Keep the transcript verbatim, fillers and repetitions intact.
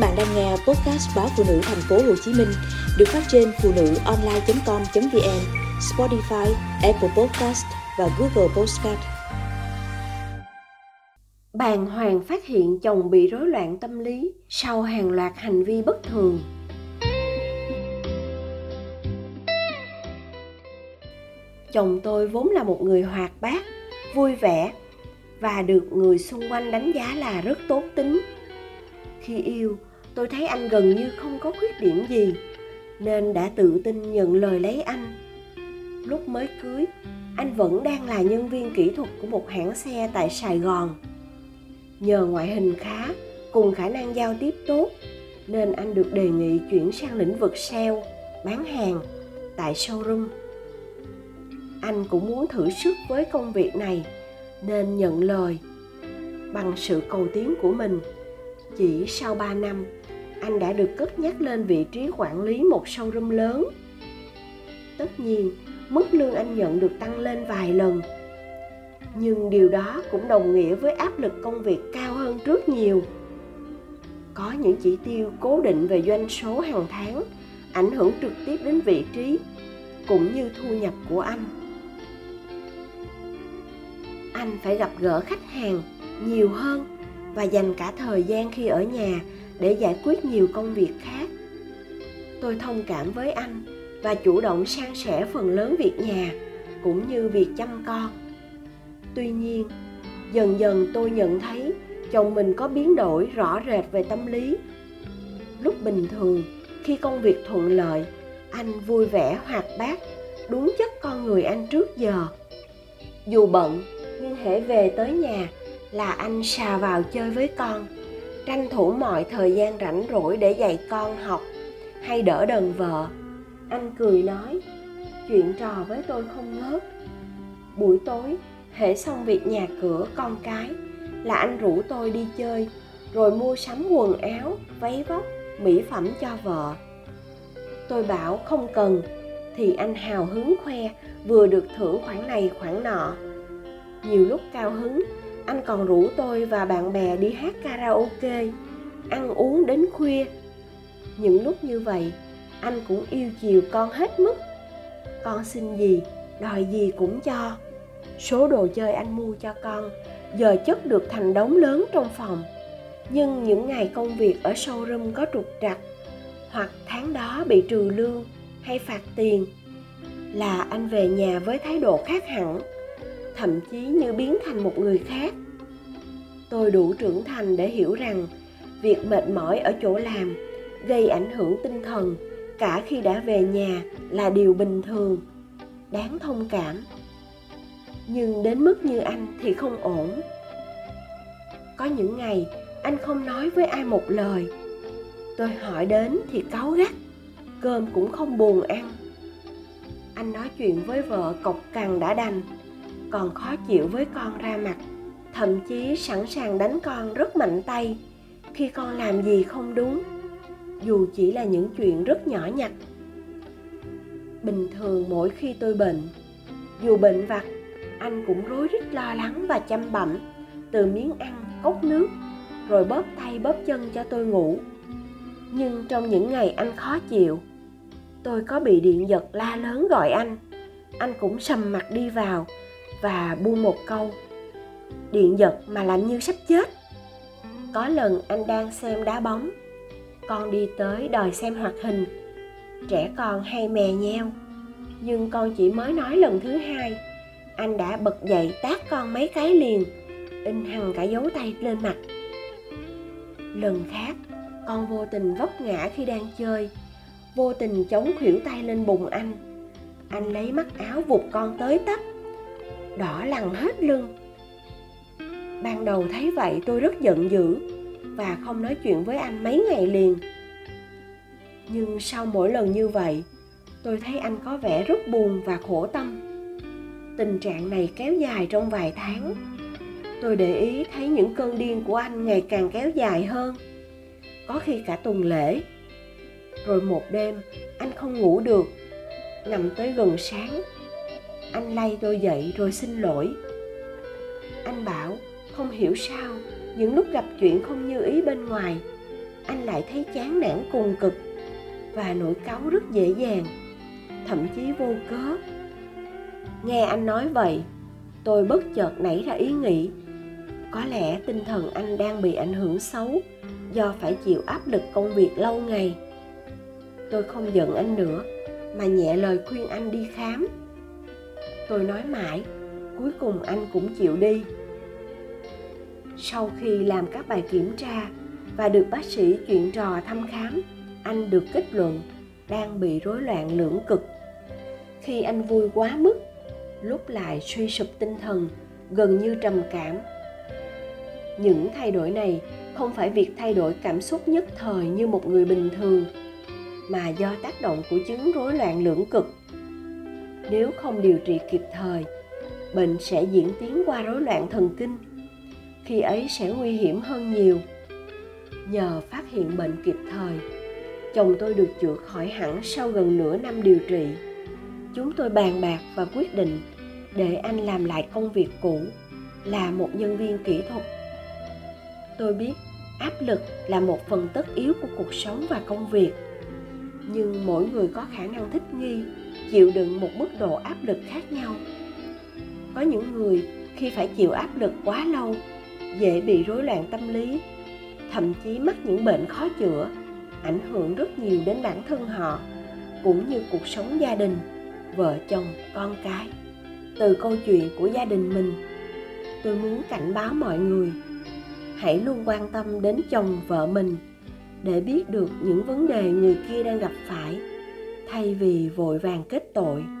bạn đang nghe podcast báo Phụ Nữ Thành phố Hồ Chí Minh được phát trên phụ nữ online chấm com chấm vn, Spotify, Apple Podcast và Google Podcast. Bàng hoàng phát hiện chồng bị rối loạn tâm lý sau hàng loạt hành vi bất thường. Chồng tôi vốn là một người hoạt bát, vui vẻ và được người xung quanh đánh giá là rất tốt tính. Khi yêu, tôi thấy anh gần như không có khuyết điểm gì, nên đã tự tin nhận lời lấy anh. Lúc mới cưới, anh vẫn đang là nhân viên kỹ thuật của một hãng xe tại Sài Gòn. Nhờ ngoại hình khá, cùng khả năng giao tiếp tốt, nên anh được đề nghị chuyển sang lĩnh vực sale, bán hàng, tại showroom. Anh cũng muốn thử sức với công việc này, nên nhận lời. Bằng sự cầu tiến của mình, chỉ sau ba năm, anh đã được cất nhắc lên vị trí quản lý một showroom lớn. Tất nhiên, mức lương anh nhận được tăng lên vài lần. Nhưng điều đó cũng đồng nghĩa với áp lực công việc cao hơn trước nhiều. Có những chỉ tiêu cố định về doanh số hàng tháng, ảnh hưởng trực tiếp đến vị trí, cũng như thu nhập của anh. Anh phải gặp gỡ khách hàng nhiều hơn và dành cả thời gian khi ở nhà để giải quyết nhiều công việc khác. Tôi thông cảm với anh và chủ động san sẻ phần lớn việc nhà cũng như việc chăm con. Tuy nhiên, dần dần tôi nhận thấy chồng mình có biến đổi rõ rệt về tâm lý. Lúc bình thường, khi công việc thuận lợi, anh vui vẻ hoạt bát, đúng chất con người anh trước giờ. Dù bận, nhưng hễ về tới nhà là anh xà vào chơi với con, tranh thủ mọi thời gian rảnh rỗi để dạy con học hay đỡ đần vợ. Anh cười nói, chuyện trò với tôi không ngớt. Buổi tối, hễ xong việc nhà cửa con cái là anh rủ tôi đi chơi, rồi mua sắm quần áo, váy vóc, mỹ phẩm cho vợ. Tôi bảo không cần, thì anh hào hứng khoe vừa được thưởng khoản này khoản nọ. Nhiều lúc cao hứng, anh còn rủ tôi và bạn bè đi hát karaoke, ăn uống đến khuya. Những lúc như vậy, anh cũng yêu chiều con hết mức. Con xin gì, đòi gì cũng cho. Số đồ chơi anh mua cho con giờ chất được thành đống lớn trong phòng. Nhưng những ngày công việc ở showroom có trục trặc, hoặc tháng đó bị trừ lương hay phạt tiền, là anh về nhà với thái độ khác hẳn, thậm chí như biến thành một người khác. Tôi đủ trưởng thành để hiểu rằng việc mệt mỏi ở chỗ làm gây ảnh hưởng tinh thần cả khi đã về nhà là điều bình thường, đáng thông cảm. Nhưng đến mức như anh thì không ổn. Có những ngày anh không nói với ai một lời. Tôi hỏi đến thì cáu gắt, cơm cũng không buồn ăn. Anh nói chuyện với vợ cộc cằn đã đành, còn khó chịu với con ra mặt, thậm chí sẵn sàng đánh con rất mạnh tay khi con làm gì không đúng, dù chỉ là những chuyện rất nhỏ nhặt. Bình thường mỗi khi tôi bệnh, dù bệnh vặt, anh cũng rối rít lo lắng và chăm bẵm, từ miếng ăn, cốc nước, rồi bóp tay bóp chân cho tôi ngủ. Nhưng trong những ngày anh khó chịu, tôi có bị điện giật la lớn gọi anh, anh cũng sầm mặt đi vào và buông một câu: điện giật mà làm như sắp chết. Có lần anh đang xem đá bóng, con đi tới đòi xem hoạt hình. Trẻ con hay mè nheo, nhưng con chỉ mới nói lần thứ hai, anh đã bật dậy tát con mấy cái liền, in hằn cả dấu tay lên mặt. Lần khác, con vô tình vấp ngã khi đang chơi, vô tình chống khuỷu tay lên bụng anh. Anh lấy mắt áo vụt con tới tấp, đỏ lằn hết lưng. Ban đầu thấy vậy tôi rất giận dữ và không nói chuyện với anh mấy ngày liền. Nhưng sau mỗi lần như vậy, tôi thấy anh có vẻ rất buồn và khổ tâm. Tình trạng này kéo dài trong vài tháng. Tôi để ý thấy những cơn điên của anh ngày càng kéo dài hơn, có khi cả tuần lễ. Rồi một đêm, anh không ngủ được, nằm tới gần sáng. Anh lay tôi dậy rồi xin lỗi. Anh bảo không hiểu sao, những lúc gặp chuyện không như ý bên ngoài, anh lại thấy chán nản cùng cực và nổi cáu rất dễ dàng, thậm chí vô cớ. Nghe anh nói vậy, tôi bất chợt nảy ra ý nghĩ, có lẽ tinh thần anh đang bị ảnh hưởng xấu do phải chịu áp lực công việc lâu ngày. Tôi không giận anh nữa, mà nhẹ lời khuyên anh đi khám. Tôi nói mãi, cuối cùng anh cũng chịu đi. Sau khi làm các bài kiểm tra và được bác sĩ chuyện trò thăm khám, anh được kết luận đang bị rối loạn lưỡng cực. Khi anh vui quá mức, lúc lại suy sụp tinh thần, gần như trầm cảm. Những thay đổi này không phải việc thay đổi cảm xúc nhất thời như một người bình thường, mà do tác động của chứng rối loạn lưỡng cực. Nếu không điều trị kịp thời, bệnh sẽ diễn tiến qua rối loạn thần kinh, khi ấy sẽ nguy hiểm hơn nhiều. Nhờ phát hiện bệnh kịp thời, chồng tôi được chữa khỏi hẳn sau gần nửa năm điều trị. Chúng tôi bàn bạc và quyết định để anh làm lại công việc cũ, là một nhân viên kỹ thuật. Tôi biết áp lực là một phần tất yếu của cuộc sống và công việc, nhưng mỗi người có khả năng thích nghi, chịu đựng một mức độ áp lực khác nhau. Có những người khi phải chịu áp lực quá lâu, dễ bị rối loạn tâm lý, thậm chí mắc những bệnh khó chữa, ảnh hưởng rất nhiều đến bản thân họ, cũng như cuộc sống gia đình, vợ chồng, con cái. Từ câu chuyện của gia đình mình, tôi muốn cảnh báo mọi người, hãy luôn quan tâm đến chồng vợ mình để biết được những vấn đề người kia đang gặp phải, thay vì vội vàng kết tội.